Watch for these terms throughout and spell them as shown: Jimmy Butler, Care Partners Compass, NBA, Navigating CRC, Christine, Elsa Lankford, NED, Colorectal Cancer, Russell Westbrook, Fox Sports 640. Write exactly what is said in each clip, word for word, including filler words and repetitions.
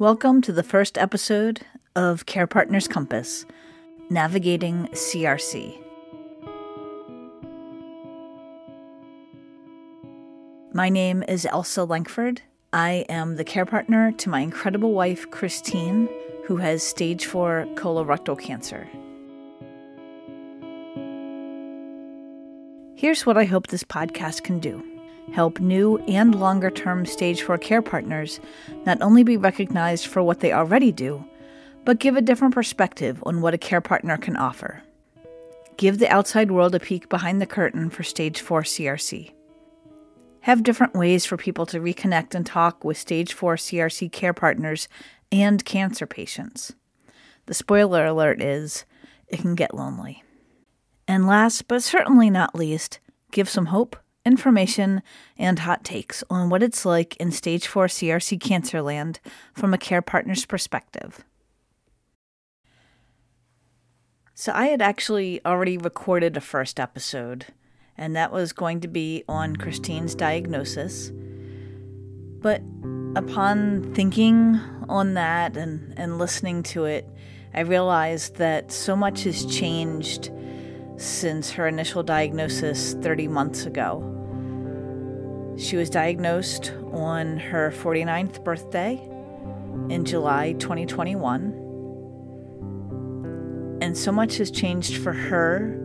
Welcome to the first episode of Care Partners Compass, Navigating C R C. My name is Elsa Lankford. I am the care partner to my incredible wife, Christine, who has stage four colorectal cancer. Here's what I hope this podcast can do. Help new and longer-term stage four care partners not only be recognized for what they already do, but give a different perspective on what a care partner can offer. Give the outside world a peek behind the curtain for stage four C R C. Have different ways for people to reconnect and talk with stage four C R C care partners and cancer patients. The spoiler alert is, it can get lonely. And last, but certainly not least, give some hope, information, and hot takes on what it's like in stage four C R C cancer land from a care partner's perspective. So I had actually already recorded a first episode, and that was going to be on Christine's diagnosis. But upon thinking on that and, and listening to it, I realized that so much has changed since her initial diagnosis thirty months ago. She was diagnosed on her forty-ninth birthday in July twenty twenty-one. And so much has changed for her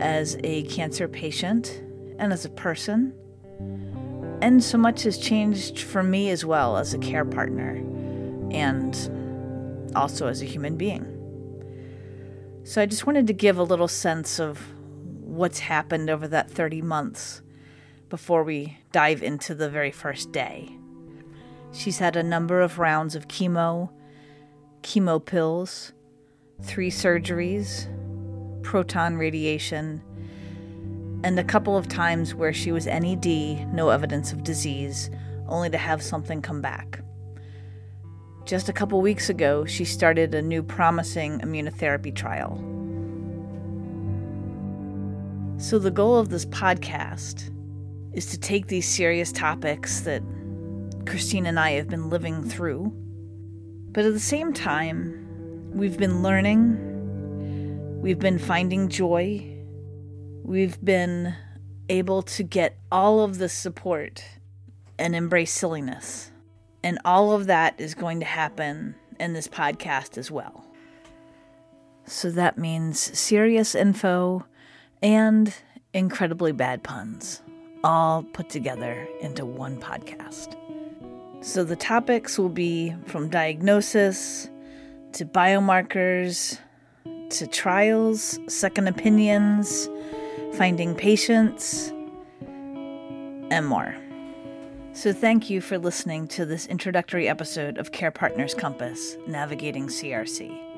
as a cancer patient and as a person. And so much has changed for me as well as a care partner and also as a human being. So I just wanted to give a little sense of what's happened over that thirty months before we dive into the very first day. She's had a number of rounds of chemo, chemo pills, three surgeries, proton radiation, and a couple of times where she was N E D, no evidence of disease, only to have something come back. Just a couple weeks ago, she started a new promising immunotherapy trial. So the goal of this podcast is to take these serious topics that Christine and I have been living through, but at the same time, we've been learning, we've been finding joy, we've been able to get all of the support and embrace silliness. And all of that is going to happen in this podcast as well. So that means serious info and incredibly bad puns, all put together into one podcast. So the topics will be from diagnosis to biomarkers to trials, second opinions, finding patients, and more. So thank you for listening to this introductory episode of Care Partners Compass, Navigating C R C.